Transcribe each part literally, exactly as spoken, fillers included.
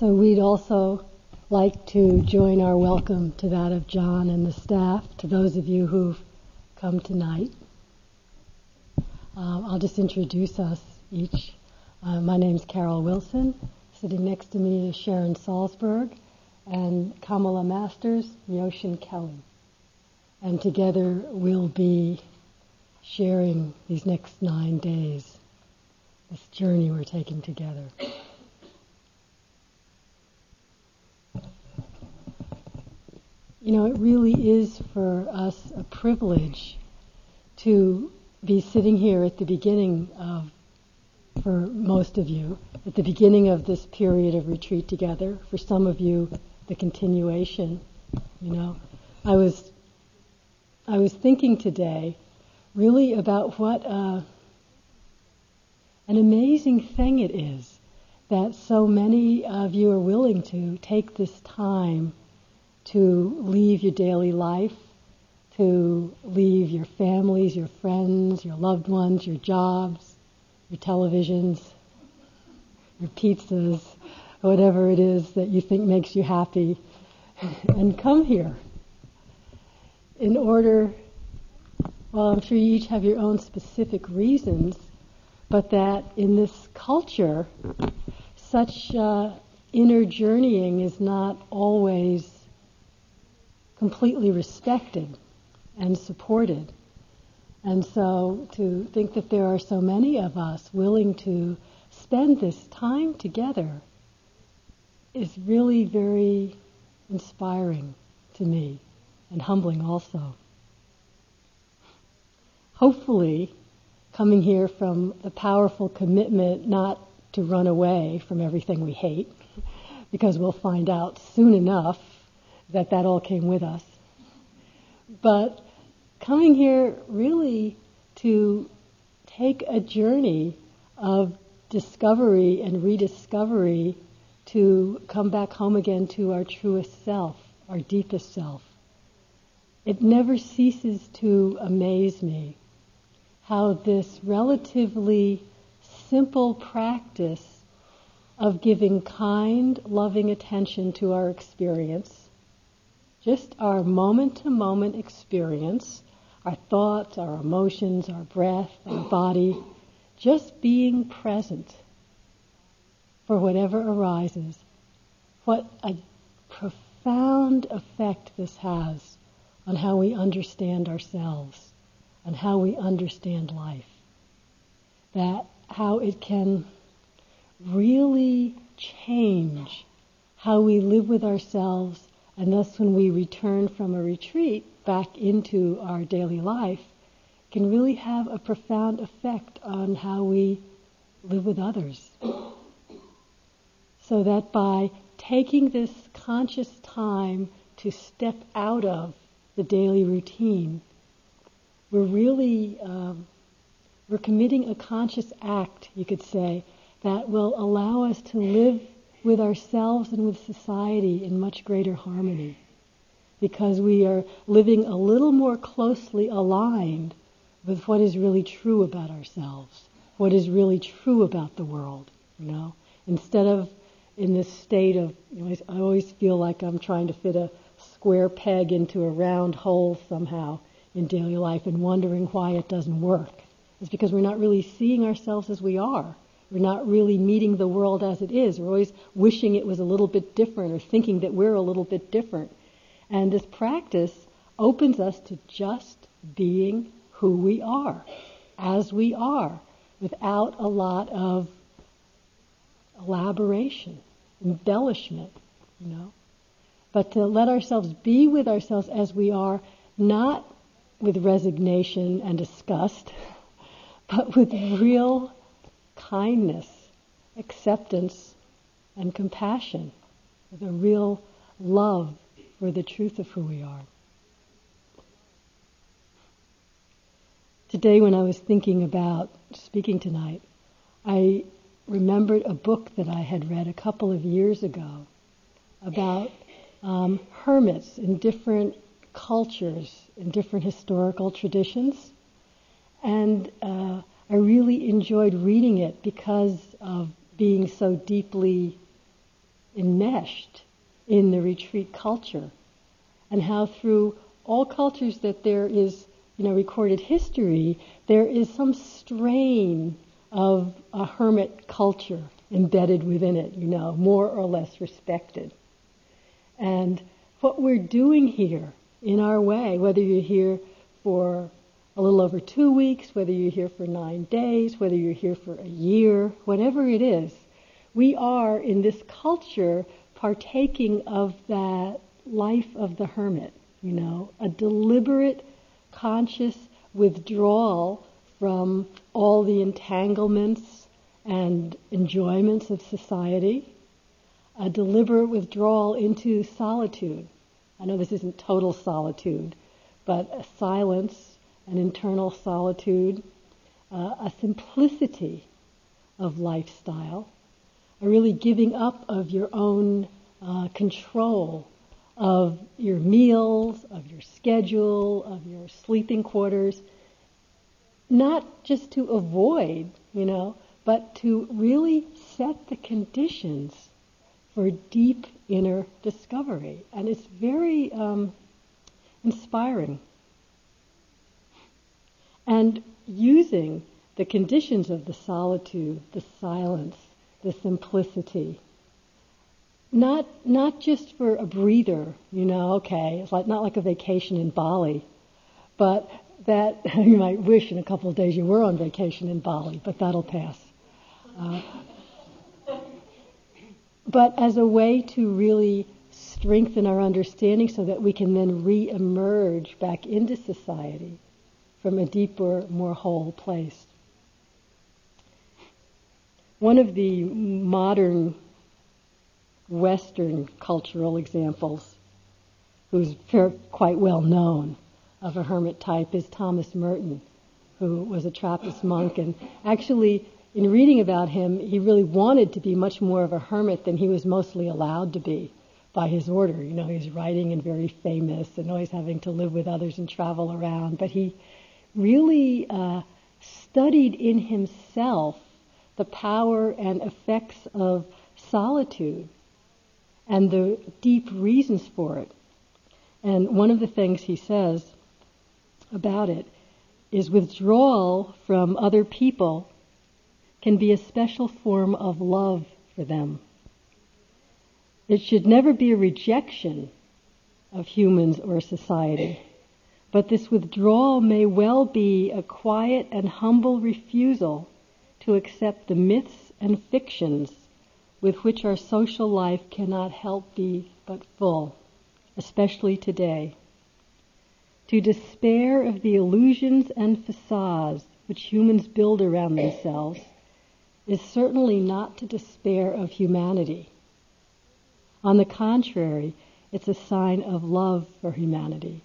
So we'd also like to join our welcome to that of John and the staff, to those of you who've come tonight. Um, I'll just introduce us each. Uh, my name's Carol Wilson. Sitting next to me is Sharon Salzberg and Kamala Masters, Myoshin Kelly. And together we'll be sharing these next nine days, this journey we're taking together. You know, it really is for us a privilege to be sitting here at the beginning of, for most of you, at the beginning of this period of retreat together. For some of you, the continuation, you know. I was, I was thinking today really about what uh, an amazing thing it is that so many of you are willing to take this time to leave your daily life, to leave your families, your friends, your loved ones, your jobs, your televisions, your pizzas, whatever it is that you think makes you happy, and come here in order, well, I'm sure you each have your own specific reasons, but that in this culture, such uh, inner journeying is not always completely respected and supported. And so to think that there are so many of us willing to spend this time together is really very inspiring to me, and humbling also. Hopefully, coming here from the powerful commitment not to run away from everything we hate, because we'll find out soon enough that that all came with us. But coming here really to take a journey of discovery and rediscovery to come back home again to our truest self, our deepest self. It never ceases to amaze me how this relatively simple practice of giving kind, loving attention to our experience, just our moment-to-moment experience, our thoughts, our emotions, our breath, our body, just being present for whatever arises. What a profound effect this has on how we understand ourselves, on how we understand life. That how it can really change how we live with ourselves. And thus, when we return from a retreat back into our daily life, it can really have a profound effect on how we live with others. So that by taking this conscious time to step out of the daily routine, we're really, um, we're committing a conscious act, you could say, that will allow us to live with ourselves and with society in much greater harmony, because we are living a little more closely aligned with what is really true about ourselves, what is really true about the world, you know, instead of in this state of, you know, I always feel like I'm trying to fit a square peg into a round hole somehow in daily life and wondering why it doesn't work. It's because we're not really seeing ourselves as we are. We're not really meeting the world as it is. We're always wishing it was a little bit different, or thinking that we're a little bit different. And this practice opens us to just being who we are, as we are, without a lot of elaboration, embellishment, you know. But to let ourselves be with ourselves as we are, not with resignation and disgust, but with real kindness, acceptance, and compassion, with a real love for the truth of who we are. Today, when I was thinking about speaking tonight, I remembered a book that I had read a couple of years ago about um, hermits in different cultures, in different historical traditions, and uh, I really enjoyed reading it because of being so deeply enmeshed in the retreat culture, and how through all cultures that there is, you know, recorded history, there is some strain of a hermit culture embedded within it, you know, more or less respected. And what we're doing here in our way, whether you're here for a little over two weeks, whether you're here for nine days, whether you're here for a year, whatever it is, we are in this culture partaking of that life of the hermit, you know, a deliberate, conscious withdrawal from all the entanglements and enjoyments of society, a deliberate withdrawal into solitude. I know this isn't total solitude, but a silence, an internal solitude, uh, a simplicity of lifestyle, a really giving up of your own uh, control of your meals, of your schedule, of your sleeping quarters, not just to avoid, you know, but to really set the conditions for deep inner discovery. And it's very um, inspiring. And using the conditions of the solitude, the silence, the simplicity, not not just for a breather, you know, okay, it's like not like a vacation in Bali, but that you might wish in a couple of days you were on vacation in Bali, but that'll pass. Uh, but as a way to really strengthen our understanding so that we can then re-emerge back into society from a deeper, more whole place. One of the modern Western cultural examples, who's quite well known, of a hermit type is Thomas Merton, who was a Trappist monk. And actually, in reading about him, he really wanted to be much more of a hermit than he was mostly allowed to be by his order. You know, he's writing and very famous and always having to live with others and travel around. But he really uh, studied in himself the power and effects of solitude and the deep reasons for it. And one of the things he says about it is withdrawal from other people can be a special form of love for them. It should never be a rejection of humans or society, but this withdrawal may well be a quiet and humble refusal to accept the myths and fictions with which our social life cannot help be but full, especially today. To despair of the illusions and facades which humans build around themselves is certainly not to despair of humanity. On the contrary, it's a sign of love for humanity.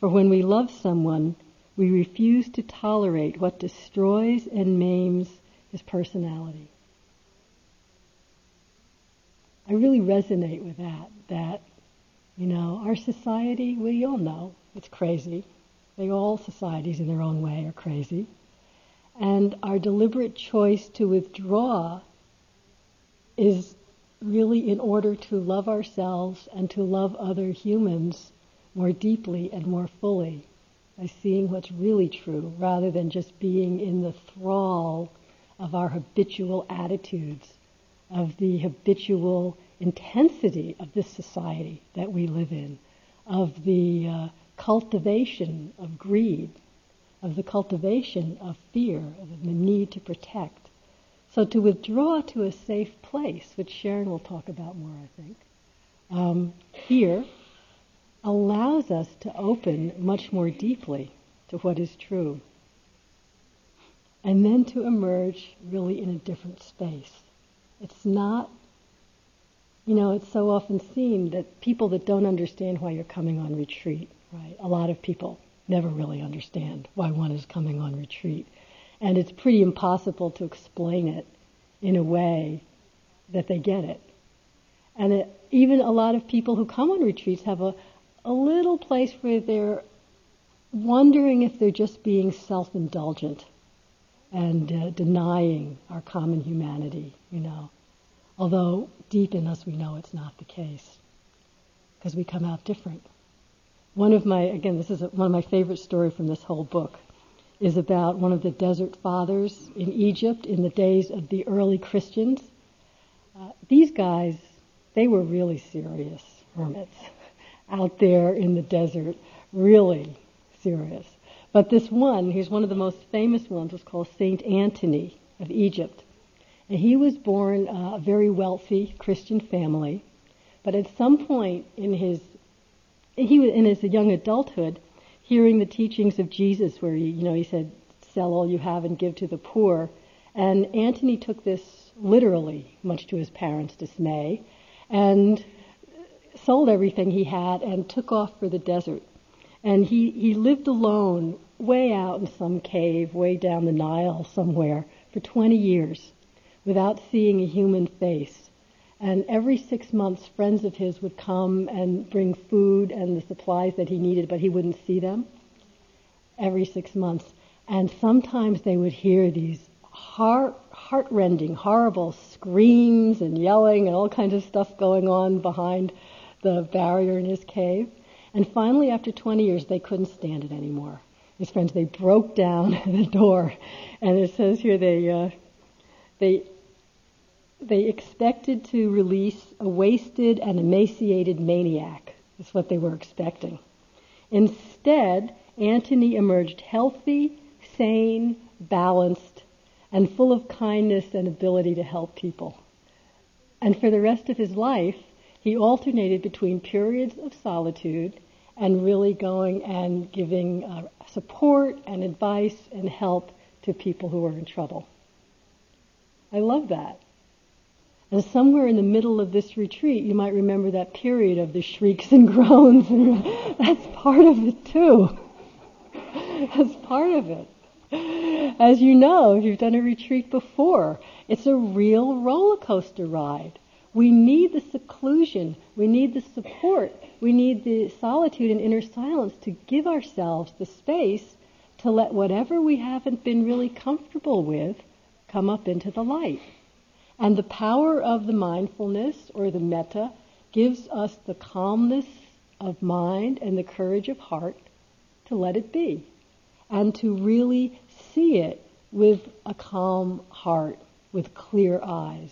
For when we love someone, we refuse to tolerate what destroys and maims his personality. I really resonate with that, that, you know, our society, we all know, it's crazy. They all, societies in their own way, are crazy. And our deliberate choice to withdraw is really in order to love ourselves and to love other humans more deeply and more fully, by seeing what's really true, rather than just being in the thrall of our habitual attitudes, of the habitual intensity of this society that we live in, of the uh, cultivation of greed, of the cultivation of fear, of the need to protect. So to withdraw to a safe place, which Sharon will talk about more, I think, um, here, allows us to open much more deeply to what is true, and then to emerge really in a different space. It's not, you know, it's so often seen that people that don't understand why you're coming on retreat, right? A lot of people never really understand why one is coming on retreat. And it's pretty impossible to explain it in a way that they get it. And it, even a lot of people who come on retreats have a a little place where they're wondering if they're just being self-indulgent and uh, denying our common humanity, you know. Although deep in us, we know it's not the case, because we come out different. One of my, again, this is a, one of my favorite stories from this whole book, is about one of the desert fathers in Egypt in the days of the early Christians. Uh, these guys, they were really serious hermits out there in the desert, really serious. But this one, he's one of the most famous ones, was called Saint Antony of Egypt. And he was born uh, a very wealthy Christian family, but at some point in his, he was in his young adulthood, hearing the teachings of Jesus, where he, you know, he said, "Sell all you have and give to the poor," and Antony took this literally, much to his parents' dismay, and sold everything he had and took off for the desert. And he, he lived alone, way out in some cave, way down the Nile somewhere, for twenty years. Without seeing a human face. And every six months, friends of his would come and bring food and the supplies that he needed, but he wouldn't see them. Every six months. And sometimes they would hear these heart, heart-rending, horrible screams and yelling and all kinds of stuff going on behind the barrier in his cave. And finally, after twenty years, they couldn't stand it anymore. His friends, they broke down the door. And it says here they... Uh, they They expected to release a wasted and emaciated maniac. That's what they were expecting. Instead, Antony emerged healthy, sane, balanced, and full of kindness and ability to help people. And for the rest of his life, he alternated between periods of solitude and really going and giving uh, support and advice and help to people who were in trouble. I love that. And somewhere in the middle of this retreat, you might remember that period of the shrieks and groans. That's part of it, too. That's part of it. As you know, if you've done a retreat before, it's a real roller coaster ride. We need the seclusion. We need the support. We need the solitude and inner silence to give ourselves the space to let whatever we haven't been really comfortable with come up into the light. And the power of the mindfulness, or the metta, gives us the calmness of mind and the courage of heart to let it be, and to really see it with a calm heart, with clear eyes,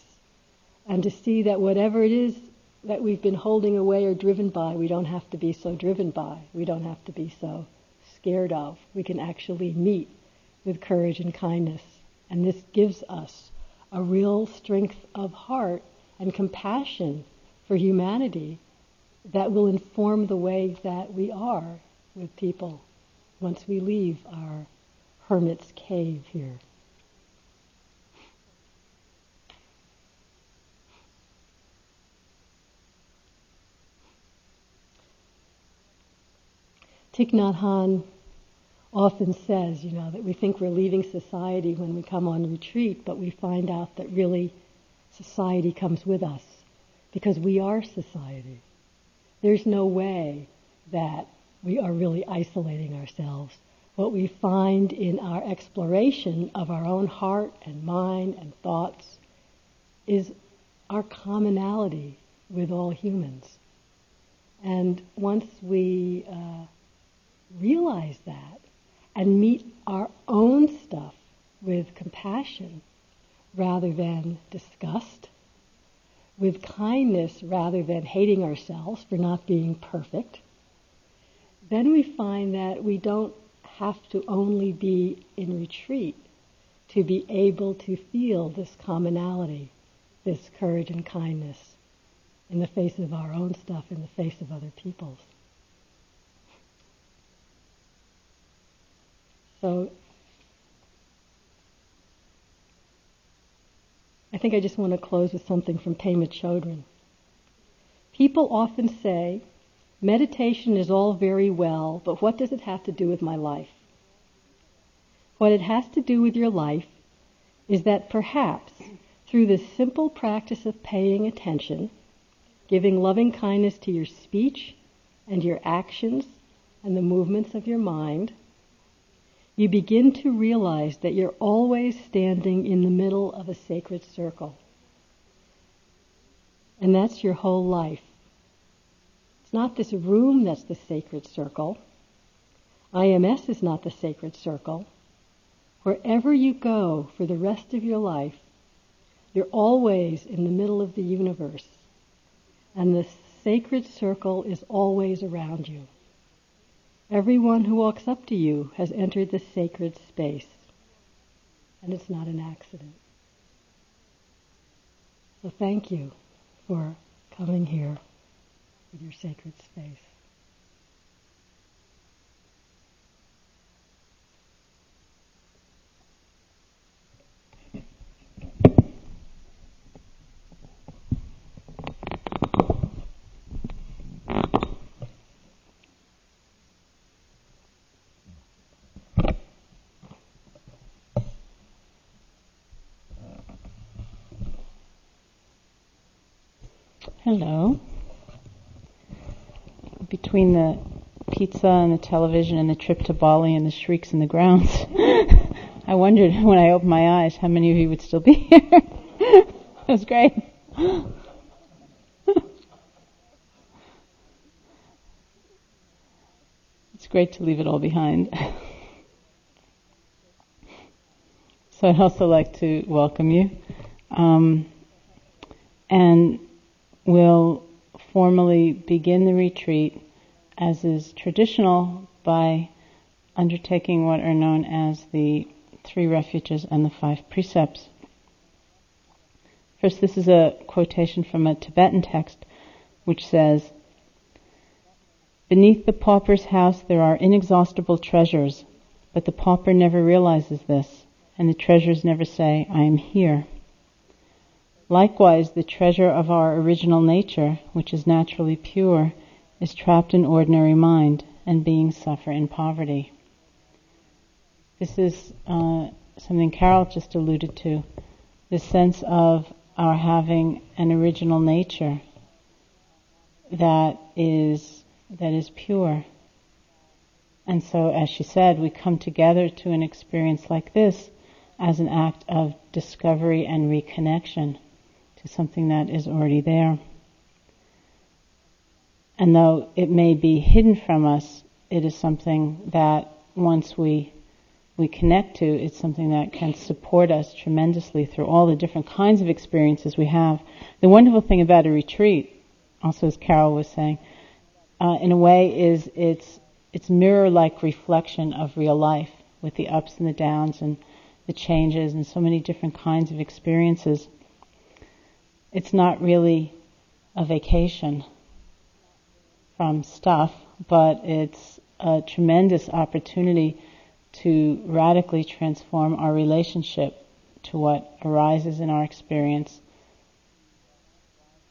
and to see that whatever it is that we've been holding away or driven by, we don't have to be so driven by, we don't have to be so scared of. We can actually meet with courage and kindness, and this gives us a real strength of heart and compassion for humanity that will inform the way that we are with people once we leave our hermit's cave here. Thich Nhat Hanh often says, you know, that we think we're leaving society when we come on retreat, but we find out that really society comes with us, because we are society. There's no way that we are really isolating ourselves. What we find in our exploration of our own heart and mind and thoughts is our commonality with all humans. And once we uh, realize that, and meet our own stuff with compassion rather than disgust, with kindness rather than hating ourselves for not being perfect, then we find that we don't have to only be in retreat to be able to feel this commonality, this courage and kindness in the face of our own stuff, in the face of other people's. So I think I just want to close with something from Pema Chödrön. People often say, meditation is all very well, but what does it have to do with my life? What it has to do with your life is that perhaps through this simple practice of paying attention, giving loving kindness to your speech and your actions and the movements of your mind, you begin to realize that you're always standing in the middle of a sacred circle. And that's your whole life. It's not this room that's the sacred circle. I M S is not the sacred circle. Wherever you go for the rest of your life, you're always in the middle of the universe. And the sacred circle is always around you. Everyone who walks up to you has entered the sacred space. And it's not an accident. So thank you for coming here with your sacred space. Hello. Between the pizza and the television and the trip to Bali and the shrieks in the grounds, I wondered when I opened my eyes how many of you would still be here. It was great. It's great to leave it all behind. So I'd also like to welcome you. Um, and... We'll formally begin the retreat, as is traditional, by undertaking what are known as the three refuges and the five precepts. First, this is a quotation from a Tibetan text, which says, "Beneath the pauper's house there are inexhaustible treasures, but the pauper never realizes this, and the treasures never say, 'I am here.' Likewise, the treasure of our original nature, which is naturally pure, is trapped in ordinary mind, and beings suffer in poverty." This is uh, something Carol just alluded to, the sense of our having an original nature that is that is pure. And so, as she said, we come together to an experience like this as an act of discovery and reconnection, something that is already there. And though it may be hidden from us, it is something that once we we connect to, it's something that can support us tremendously through all the different kinds of experiences we have. The wonderful thing about a retreat, also as Carol was saying, uh, in a way is it's it's mirror-like reflection of real life with the ups and the downs and the changes and so many different kinds of experiences. It's not really a vacation from stuff, but it's a tremendous opportunity to radically transform our relationship to what arises in our experience,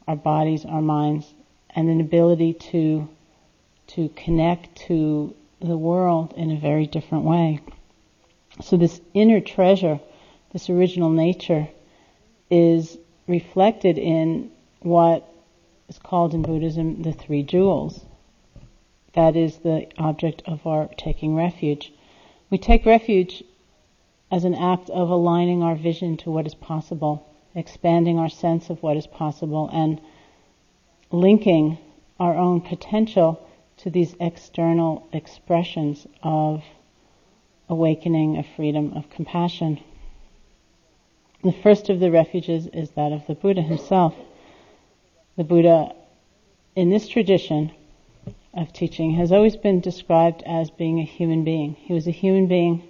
our bodies, our minds, and an ability to to connect to the world in a very different way. So this inner treasure, this original nature, is reflected in what is called in Buddhism the three jewels. That is the object of our taking refuge. We take refuge as an act of aligning our vision to what is possible, expanding our sense of what is possible, and linking our own potential to these external expressions of awakening, of freedom, of compassion. The first of the refuges is that of the Buddha himself. The Buddha, in this tradition of teaching, has always been described as being a human being. He was a human being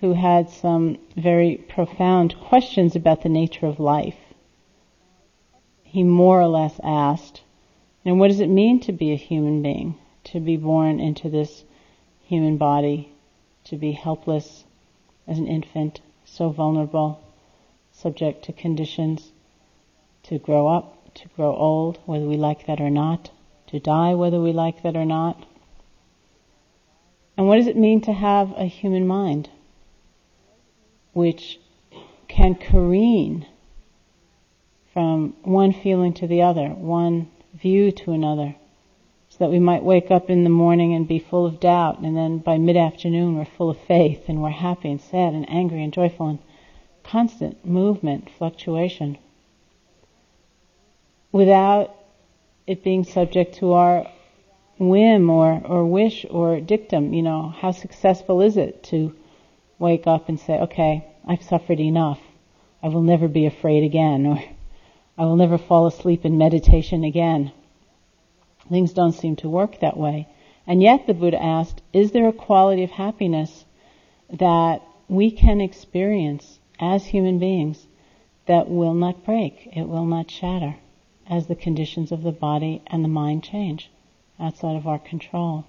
who had some very profound questions about the nature of life. He more or less asked, "And what does it mean to be a human being? To be born into this human body, to be helpless as an infant, so vulnerable, subject to conditions, to grow up, to grow old, whether we like that or not, to die, whether we like that or not. And what does it mean to have a human mind which can careen from one feeling to the other, one view to another, so that we might wake up in the morning and be full of doubt, and then by mid-afternoon we're full of faith, and we're happy and sad and angry and joyful and constant movement, fluctuation. without it being subject to our whim or, or wish or dictum. You know, how successful is it to wake up and say, okay, I've suffered enough. I will never be afraid again, or I will never fall asleep in meditation again. Things don't seem to work that way. And yet the Buddha asked, is there a quality of happiness that we can experience as human beings that will not break, it will not shatter, as the conditions of the body and the mind change outside of our control?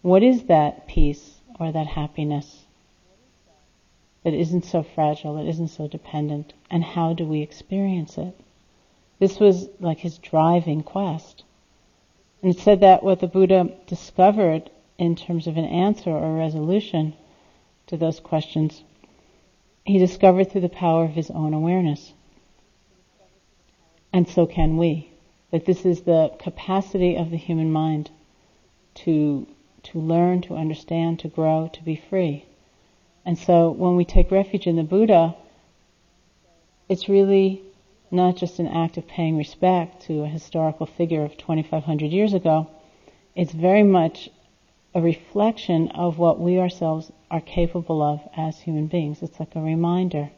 What is that peace or that happiness that isn't so fragile, that isn't so dependent, and how do we experience it? This was like his driving quest. And it said that what the Buddha discovered in terms of an answer or resolution to those questions, he discovered through the power of his own awareness. And so can we. That this is the capacity of the human mind to to learn, to understand, to grow, to be free. And so when we take refuge in the Buddha, it's really not just an act of paying respect to a historical figure of twenty-five hundred years ago. It's very much a reflection of what we ourselves are capable of as human beings. It's like a reminder.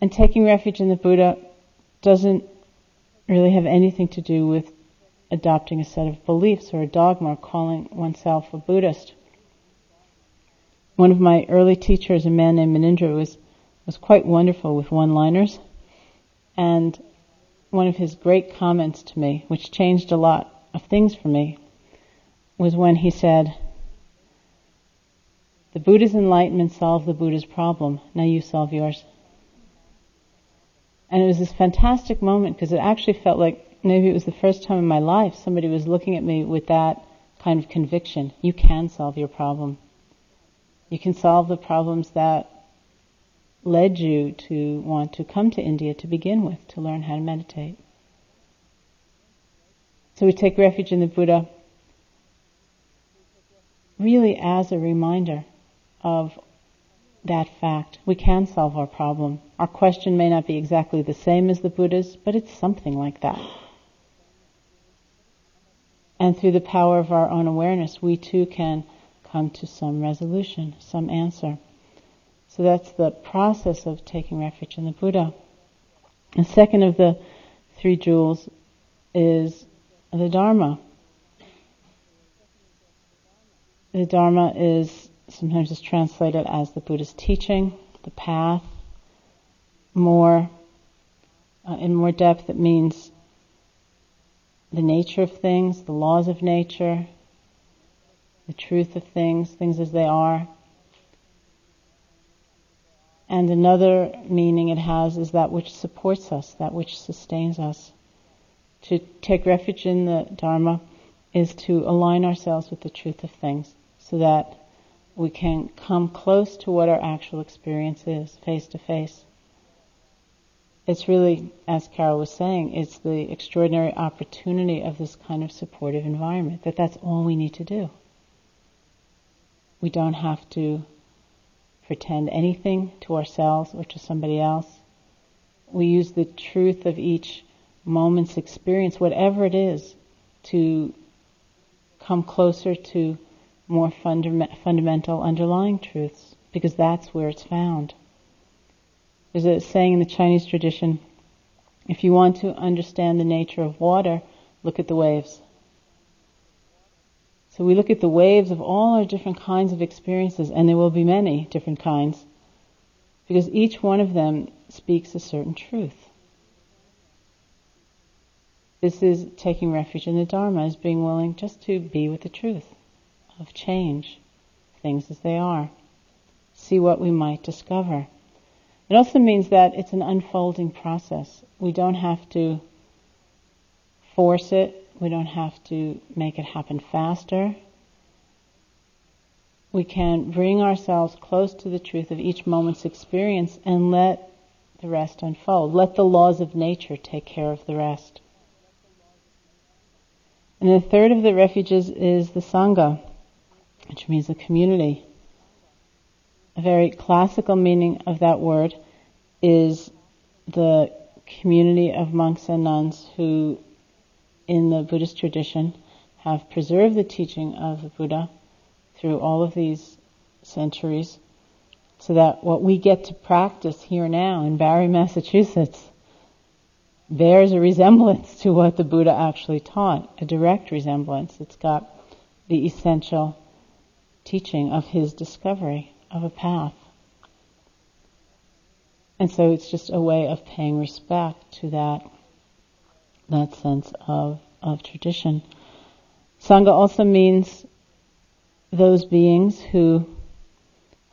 And taking refuge in the Buddha doesn't really have anything to do with adopting a set of beliefs or a dogma or calling oneself a Buddhist. One of my early teachers, a man named Menindra, was, was quite wonderful with one-liners. And one of his great comments to me, which changed a lot of things for me, was when he said, "The Buddha's enlightenment solved the Buddha's problem. Now you solve yours." And it was this fantastic moment because it actually felt like maybe it was the first time in my life somebody was looking at me with that kind of conviction. You can solve your problem. You can solve the problems that led you to want to come to India to begin with, to learn how to meditate. So we take refuge in the Buddha really as a reminder of that fact. We can solve our problem. Our question may not be exactly the same as the Buddha's, but it's something like that. And through the power of our own awareness, we too can come to some resolution, some answer. So that's the process of taking refuge in the Buddha. The second of the three jewels is the Dharma. The Dharma is sometimes is translated as the Buddha's teaching, the path. More, uh, in more depth, it means the nature of things, the laws of nature, the truth of things, things as they are. And another meaning it has is that which supports us, that which sustains us. To take refuge in the Dharma is to align ourselves with the truth of things so that we can come close to what our actual experience is, face to face. It's really, as Carol was saying, it's the extraordinary opportunity of this kind of supportive environment, that that's all we need to do. We don't have to pretend anything to ourselves or to somebody else. We use the truth of each moment's experience, whatever it is, to come closer to more funda- fundamental underlying truths, because that's where it's found. There's a saying in the Chinese tradition, if you want to understand the nature of water, look at the waves. So we look at the waves of all our different kinds of experiences, and there will be many different kinds, because each one of them speaks a certain truth. This is taking refuge in the Dharma, is being willing just to be with the truth of change, things as they are, see what we might discover. It also means that it's an unfolding process. We don't have to force it. We don't have to make it happen faster. We can bring ourselves close to the truth of each moment's experience and let the rest unfold. Let the laws of nature take care of the rest. And the third of the refuges is the Sangha, which means the community. A very classical meaning of that word is the community of monks and nuns who, in the Buddhist tradition, have preserved the teaching of the Buddha through all of these centuries, so that what we get to practice here now in Barry, Massachusetts, bears a resemblance to what the Buddha actually taught, a direct resemblance. It's got the essential teaching of his discovery of a path. And so it's just a way of paying respect to that that sense of, of tradition. Sangha also means those beings who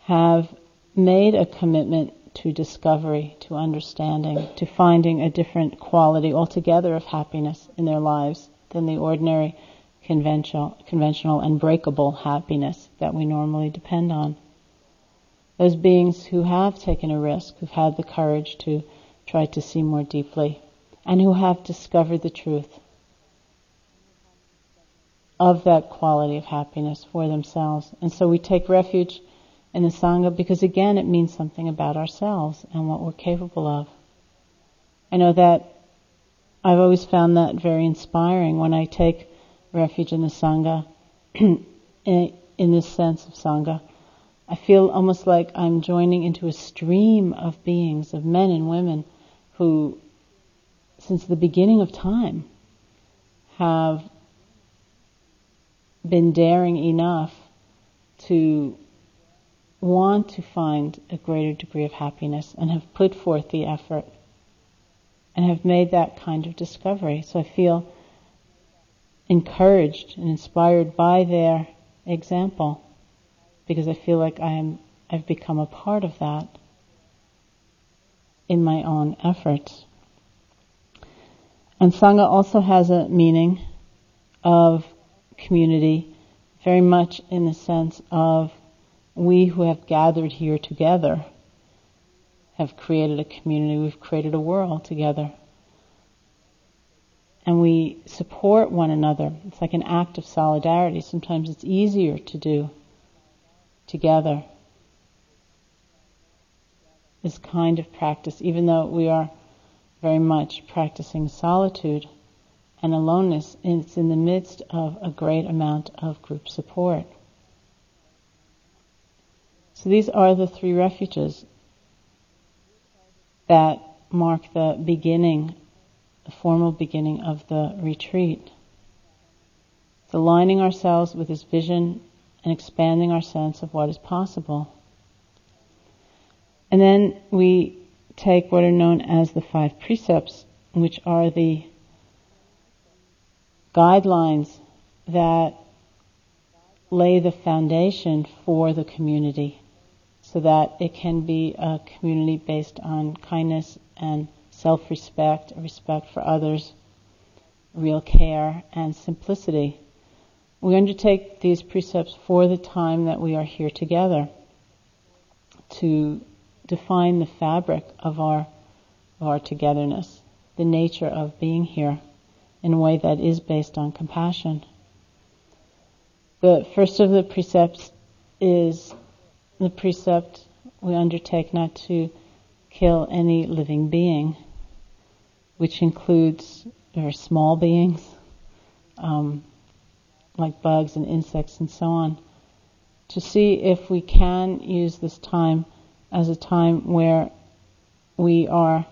have made a commitment to discovery, to understanding, to finding a different quality altogether of happiness in their lives than the ordinary conventional, conventional and breakable happiness that we normally depend on. Those beings who have taken a risk, who've had the courage to try to see more deeply, and who have discovered the truth of that quality of happiness for themselves. And so we take refuge in the Sangha because, again, it means something about ourselves and what we're capable of. I know that I've always found that very inspiring when I take refuge in the Sangha, in, in this sense of Sangha. I feel almost like I'm joining into a stream of beings, of men and women who, since the beginning of time, have been daring enough to want to find a greater degree of happiness and have put forth the effort and have made that kind of discovery. So I feel encouraged and inspired by their example, because I feel like I'm, I've become a part of that in my own efforts. And Sangha also has a meaning of community, very much in the sense of we who have gathered here together have created a community, we've created a world together. And we support one another. It's like an act of solidarity. Sometimes it's easier to do together this kind of practice, even though we are very much practicing solitude and aloneness, and it's in the midst of a great amount of group support. So these are the three refuges that mark the beginning, the formal beginning of the retreat. So aligning ourselves with this vision and expanding our sense of what is possible. And then we take what are known as the five precepts, which are the guidelines that lay the foundation for the community so that it can be a community based on kindness and self-respect, respect for others, real care, and simplicity. We undertake these precepts for the time that we are here together to define the fabric of our, of our togetherness, the nature of being here in a way that is based on compassion. The first of the precepts is the precept we undertake not to kill any living being, which includes very small beings, um, like bugs and insects and so on, to see if we can use this time as a time where we are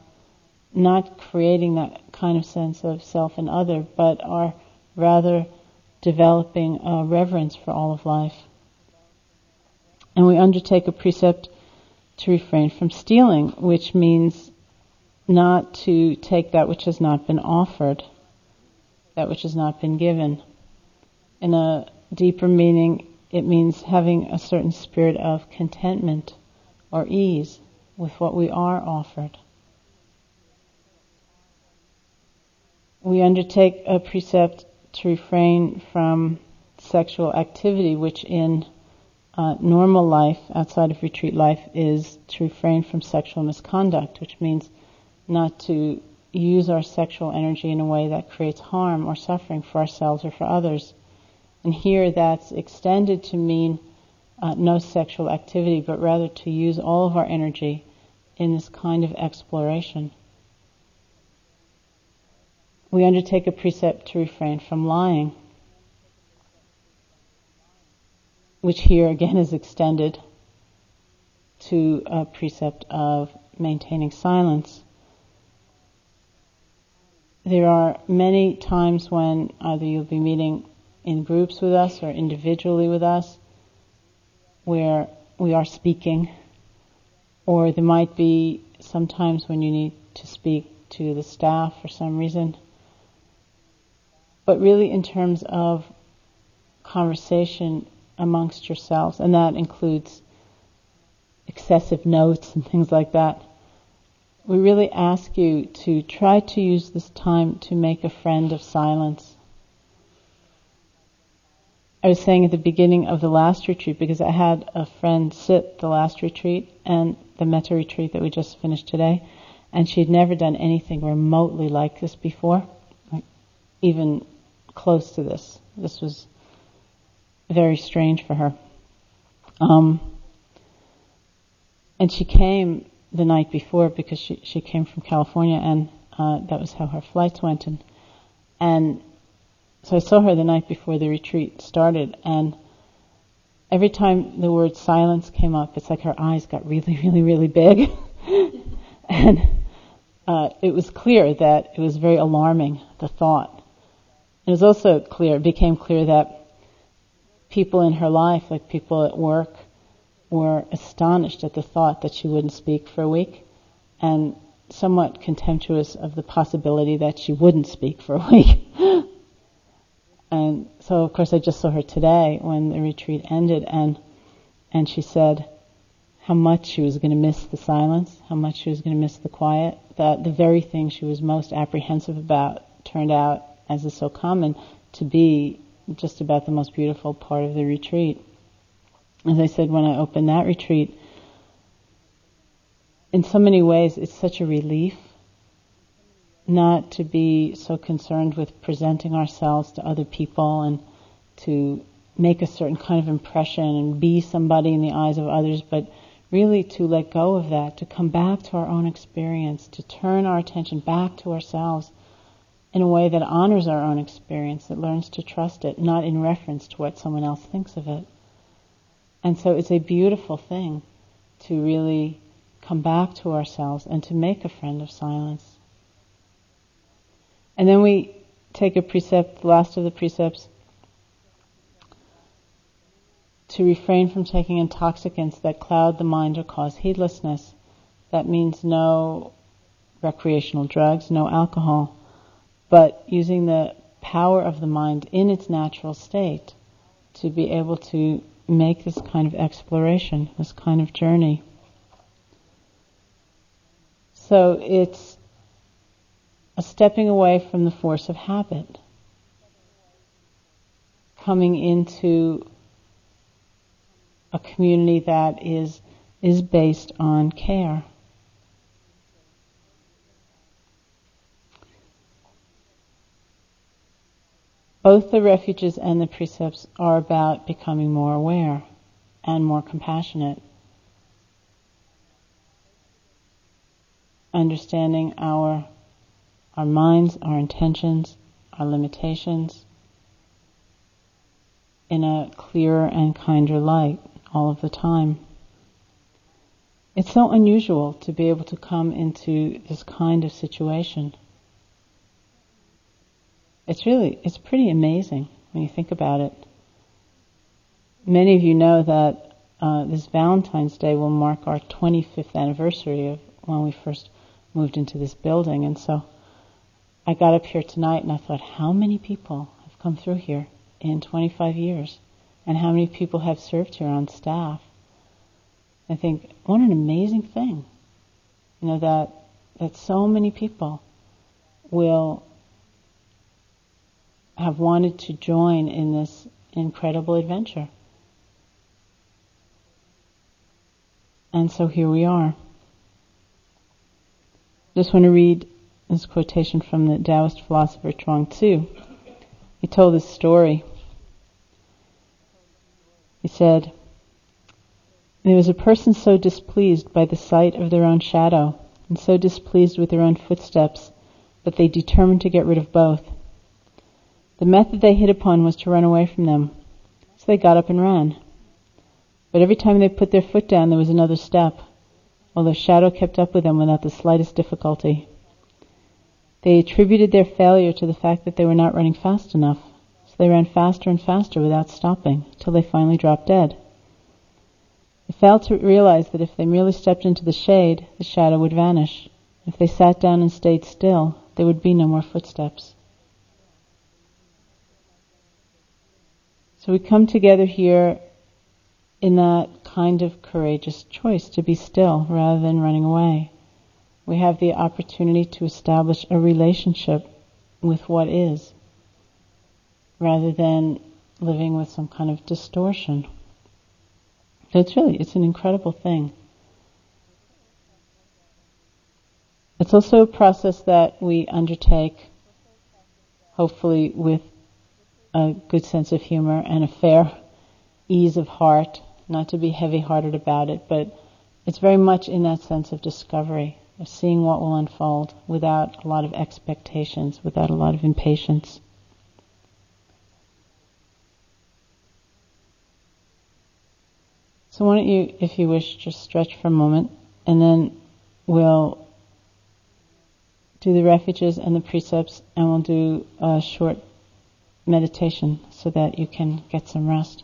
not creating that kind of sense of self and other, but are rather developing a reverence for all of life. And we undertake a precept to refrain from stealing, which means not to take that which has not been offered, that which has not been given. In a deeper meaning, it means having a certain spirit of contentment or ease with what we are offered. We undertake a precept to refrain from sexual activity, which in uh, normal life, outside of retreat life, is to refrain from sexual misconduct, which means not to use our sexual energy in a way that creates harm or suffering for ourselves or for others. And here that's extended to mean uh, no sexual activity, but rather to use all of our energy in this kind of exploration, we undertake a precept to refrain from lying, which here again is extended to a precept of maintaining silence. There are many times when either you'll be meeting in groups with us or individually with us where we are speaking, or there might be sometimes when you need to speak to the staff for some reason. But really in terms of conversation amongst yourselves, and that includes excessive notes and things like that, we really ask you to try to use this time to make a friend of silence. I was saying at the beginning of the last retreat, because I had a friend sit the last retreat and the Metta retreat that we just finished today, and she had never done anything remotely like this before, like even close to this. This was very strange for her. Um, and she came the night before because she, she came from California, and uh, that was how her flights went. And, and so I saw her the night before the retreat started, and every time the word silence came up, it's like her eyes got really, really, really big. And uh, it was clear that it was very alarming, the thought. It was also clear, it became clear that people in her life, like people at work, were astonished at the thought that she wouldn't speak for a week, and somewhat contemptuous of the possibility that she wouldn't speak for a week. And so, of course, I just saw her today when the retreat ended, and and she said how much she was going to miss the silence, how much she was going to miss the quiet, that the very thing she was most apprehensive about turned out, as is so common, to be just about the most beautiful part of the retreat. As I said, when I opened that retreat, in so many ways it's such a relief not to be so concerned with presenting ourselves to other people and to make a certain kind of impression and be somebody in the eyes of others, but really to let go of that, to come back to our own experience, to turn our attention back to ourselves in a way that honors our own experience, that learns to trust it, not in reference to what someone else thinks of it. And so it's a beautiful thing to really come back to ourselves and to make a friend of silence. And then we take a precept, the last of the precepts, to refrain from taking intoxicants that cloud the mind or cause heedlessness. That means no recreational drugs, no alcohol, but using the power of the mind in its natural state to be able to make this kind of exploration, this kind of journey. So it's a stepping away from the force of habit, coming into a community that is is based on care. Both the refuges and the precepts are about becoming more aware and more compassionate. Understanding our our minds, our intentions, our limitations in a clearer and kinder light all of the time. It's so unusual to be able to come into this kind of situation. It's really, it's pretty amazing when you think about it. Many of you know that uh, this Valentine's Day will mark our twenty-fifth anniversary of when we first moved into this building. And so I got up here tonight and I thought, how many people have come through here in twenty-five years? And how many people have served here on staff? I think, what an amazing thing. You know, that that so many people will have wanted to join in this incredible adventure. And so here we are. Just want to read this quotation from the Taoist philosopher Chuang Tzu. He told this story. He said, "There was a person so displeased by the sight of their own shadow, and so displeased with their own footsteps, but they determined to get rid of both. The method they hit upon was to run away from them, so they got up and ran. But every time they put their foot down, there was another step, while the shadow kept up with them without the slightest difficulty. They attributed their failure to the fact that they were not running fast enough, so they ran faster and faster without stopping, till they finally dropped dead. They failed to realize that if they merely stepped into the shade, the shadow would vanish. If they sat down and stayed still, there would be no more footsteps. So we come together here in that kind of courageous choice to be still rather than running away. We have the opportunity to establish a relationship with what is, rather than living with some kind of distortion. So it's really, it's an incredible thing. It's also a process that we undertake, hopefully with a good sense of humor and a fair ease of heart, not to be heavy-hearted about it, but it's very much in that sense of discovery, of seeing what will unfold without a lot of expectations, without a lot of impatience. So why don't you, if you wish, just stretch for a moment, and then we'll do the refuges and the precepts, and we'll do a short meditation so that you can get some rest.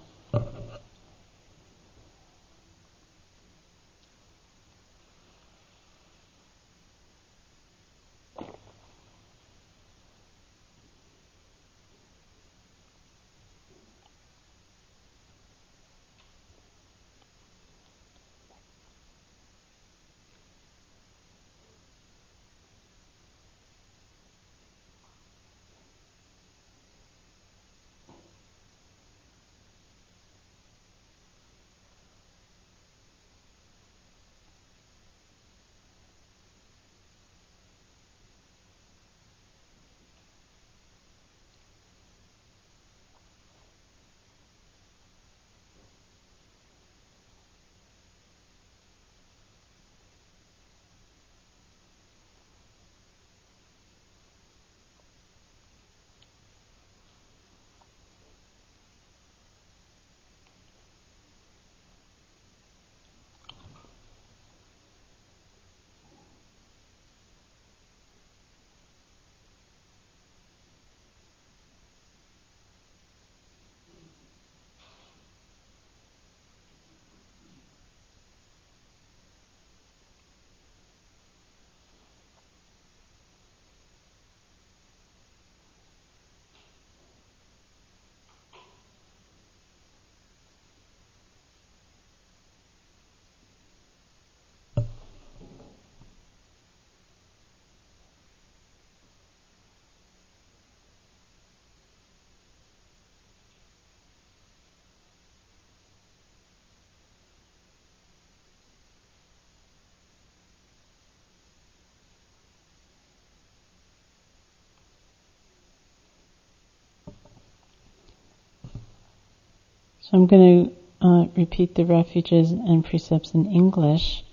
So I'm going to uh, repeat the refuges and precepts in English,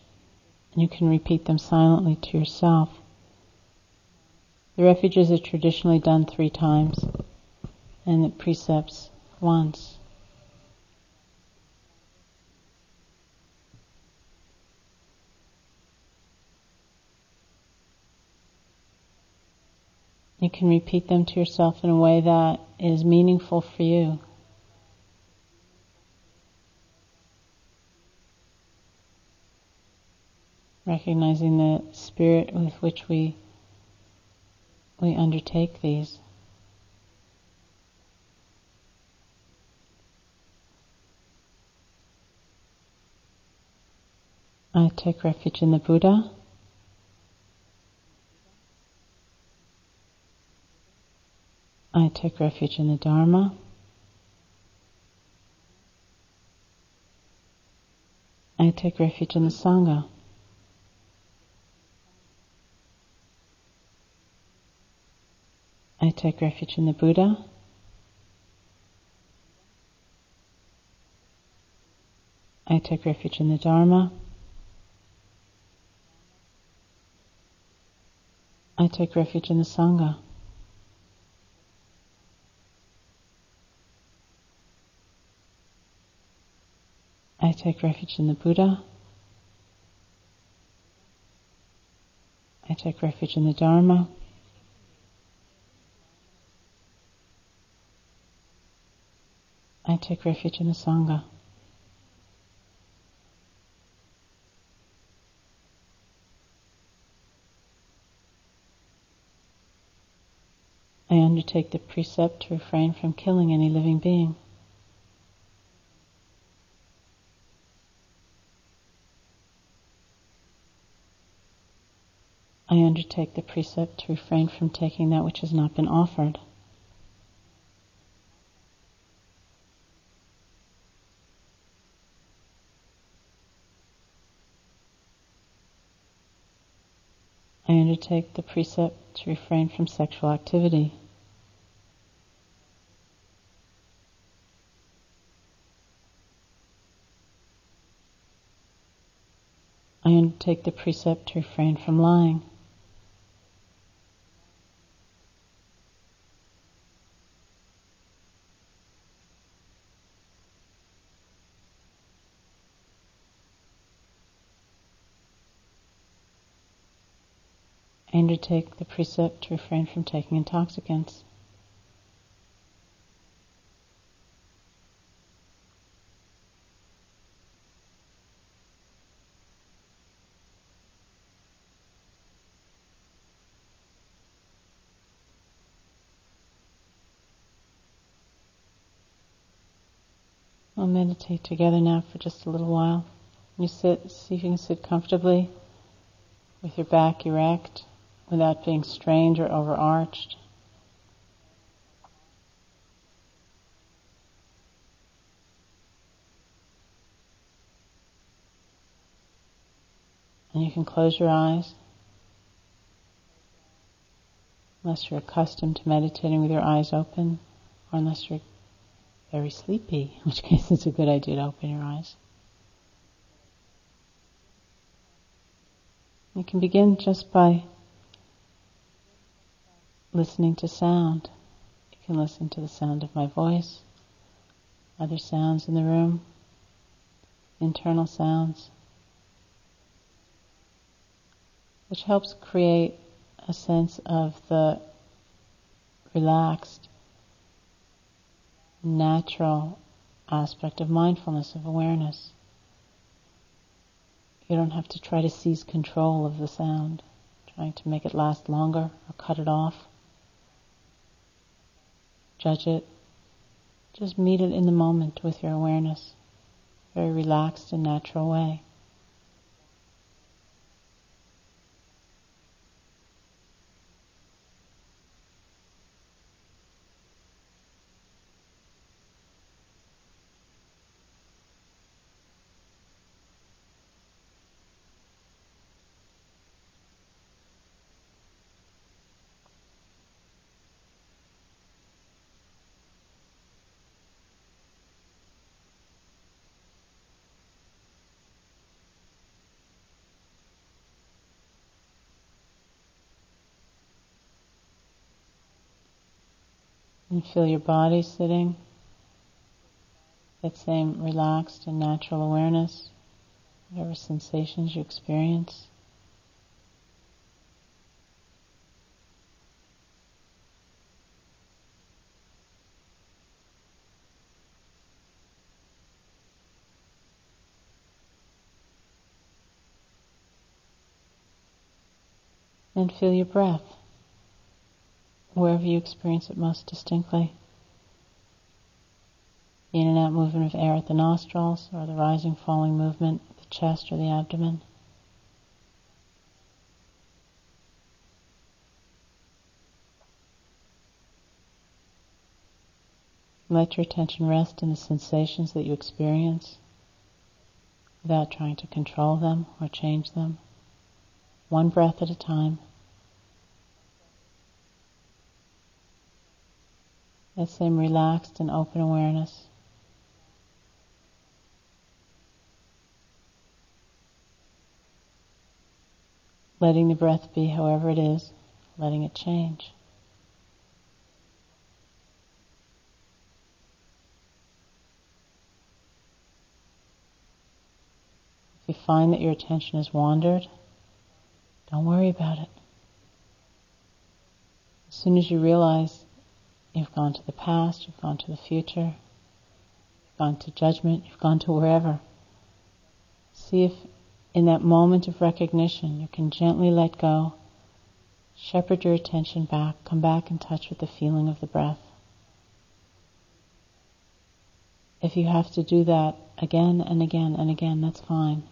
and you can repeat them silently to yourself. The refuges are traditionally done three times, and the precepts once. You can repeat them to yourself in a way that is meaningful for you. Recognizing the spirit with which we we undertake these. I take refuge in the Buddha. I take refuge in the Dharma. I take refuge in the Sangha. I take refuge in the Buddha. I take refuge in the Dharma. I take refuge in the Sangha. I take refuge in the Buddha. I take refuge in the Dharma. I take refuge in the Sangha. I undertake the precept to refrain from killing any living being. I undertake the precept to refrain from taking that which has not been offered. I undertake the precept to refrain from sexual activity. I undertake the precept to refrain from lying. I undertake the precept to refrain from taking intoxicants. We'll meditate together now for just a little while. You sit, see if you can sit comfortably with your back erect, without being strained or overarched. And you can close your eyes, unless you're accustomed to meditating with your eyes open, or unless you're very sleepy, in which case it's a good idea to open your eyes. You can begin just by listening to sound. You can listen to the sound of my voice, other sounds in the room, internal sounds, which helps create a sense of the relaxed, natural aspect of mindfulness, of awareness. You don't have to try to seize control of the sound, trying to make it last longer or cut it off. Judge it. Just meet it in the moment with your awareness, very relaxed and natural way. And feel your body sitting, that same relaxed and natural awareness, whatever sensations you experience. And feel your breath, wherever you experience it most distinctly. The in and out movement of air at the nostrils, or the rising, falling movement of the chest or the abdomen. Let your attention rest in the sensations that you experience, without trying to control them or change them, one breath at a time. That same relaxed and open awareness. Letting the breath be however it is, letting it change. If you find that your attention has wandered, don't worry about it. As soon as you realize you've gone to the past, you've gone to the future, you've gone to judgment, you've gone to wherever, see if in that moment of recognition you can gently let go, shepherd your attention back, come back in touch with the feeling of the breath. If you have to do that again and again and again, that's fine.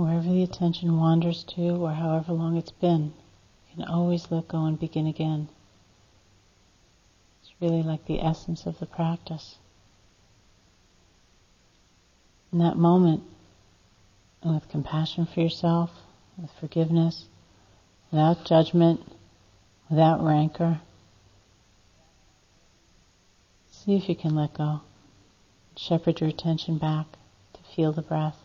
Wherever the attention wanders to, or however long it's been, you can always let go and begin again. It's really like the essence of the practice. In that moment, with compassion for yourself, with forgiveness, without judgment, without rancor, see if you can let go. Shepherd your attention back to feel the breath.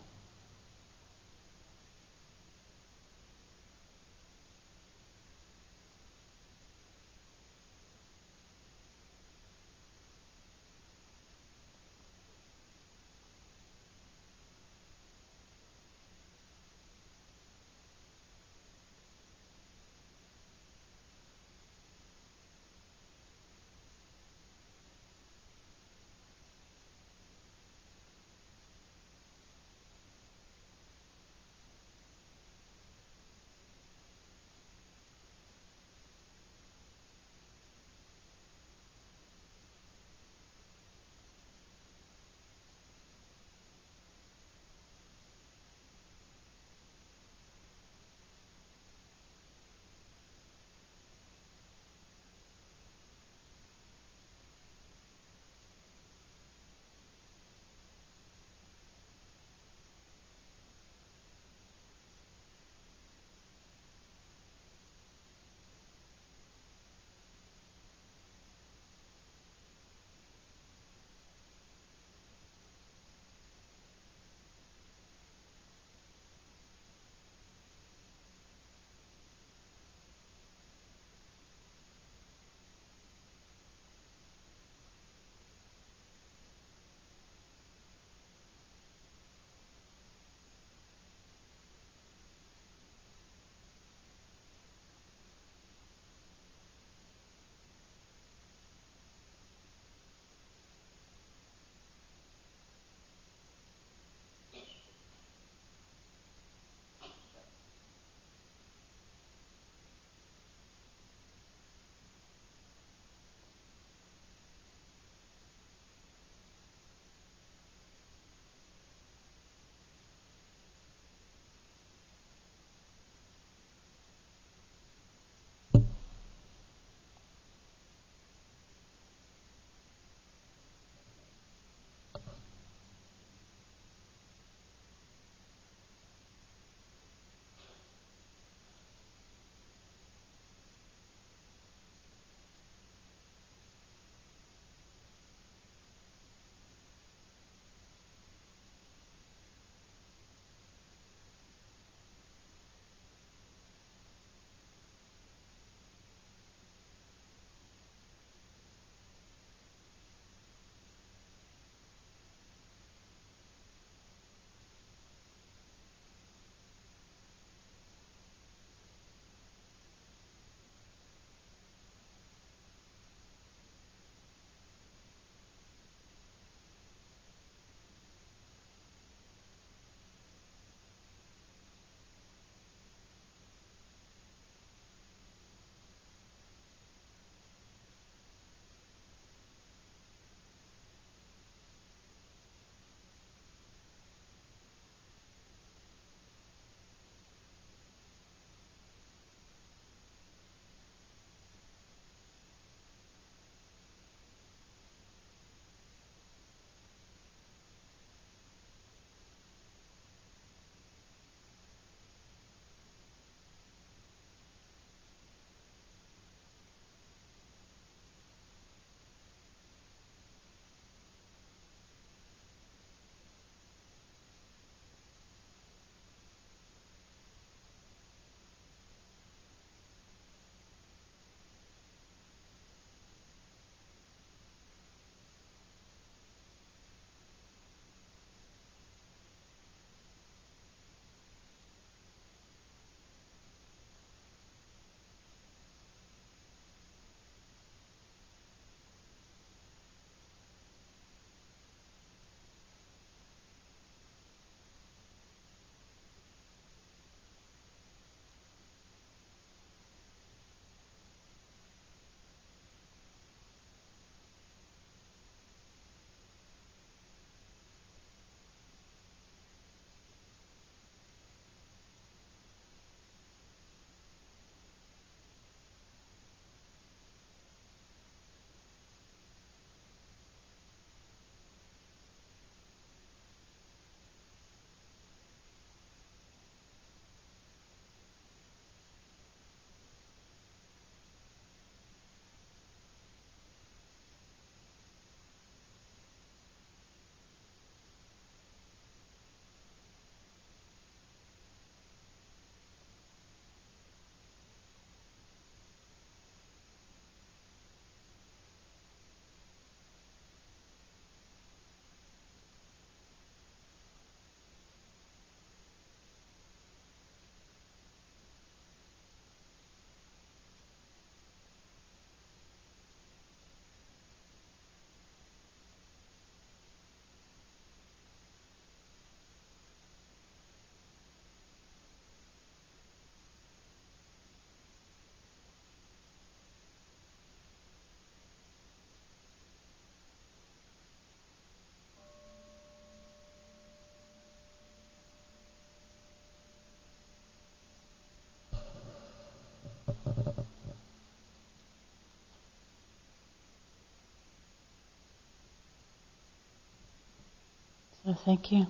Well, thank you.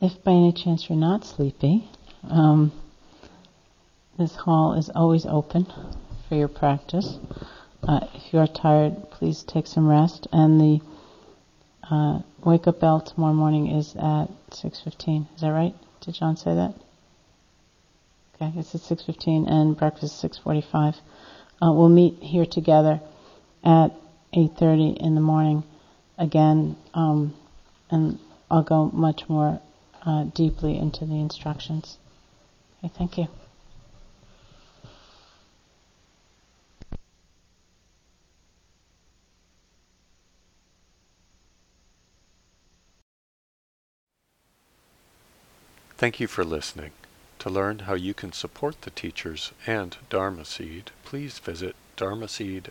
If by any chance you're not sleepy, um, this hall is always open for your practice. Uh, if you're tired, please take some rest. And the uh, wake-up bell tomorrow morning is at six fifteen. Is that right? Did John say that? Okay, it's at six fifteen and breakfast is six forty-five. Uh, we'll meet here together at eight thirty in the morning again, um, and I'll go much more uh, deeply into the instructions. Okay, thank you. Thank you for listening. To learn how you can support the teachers and Dharma Seed, please visit dharmaseed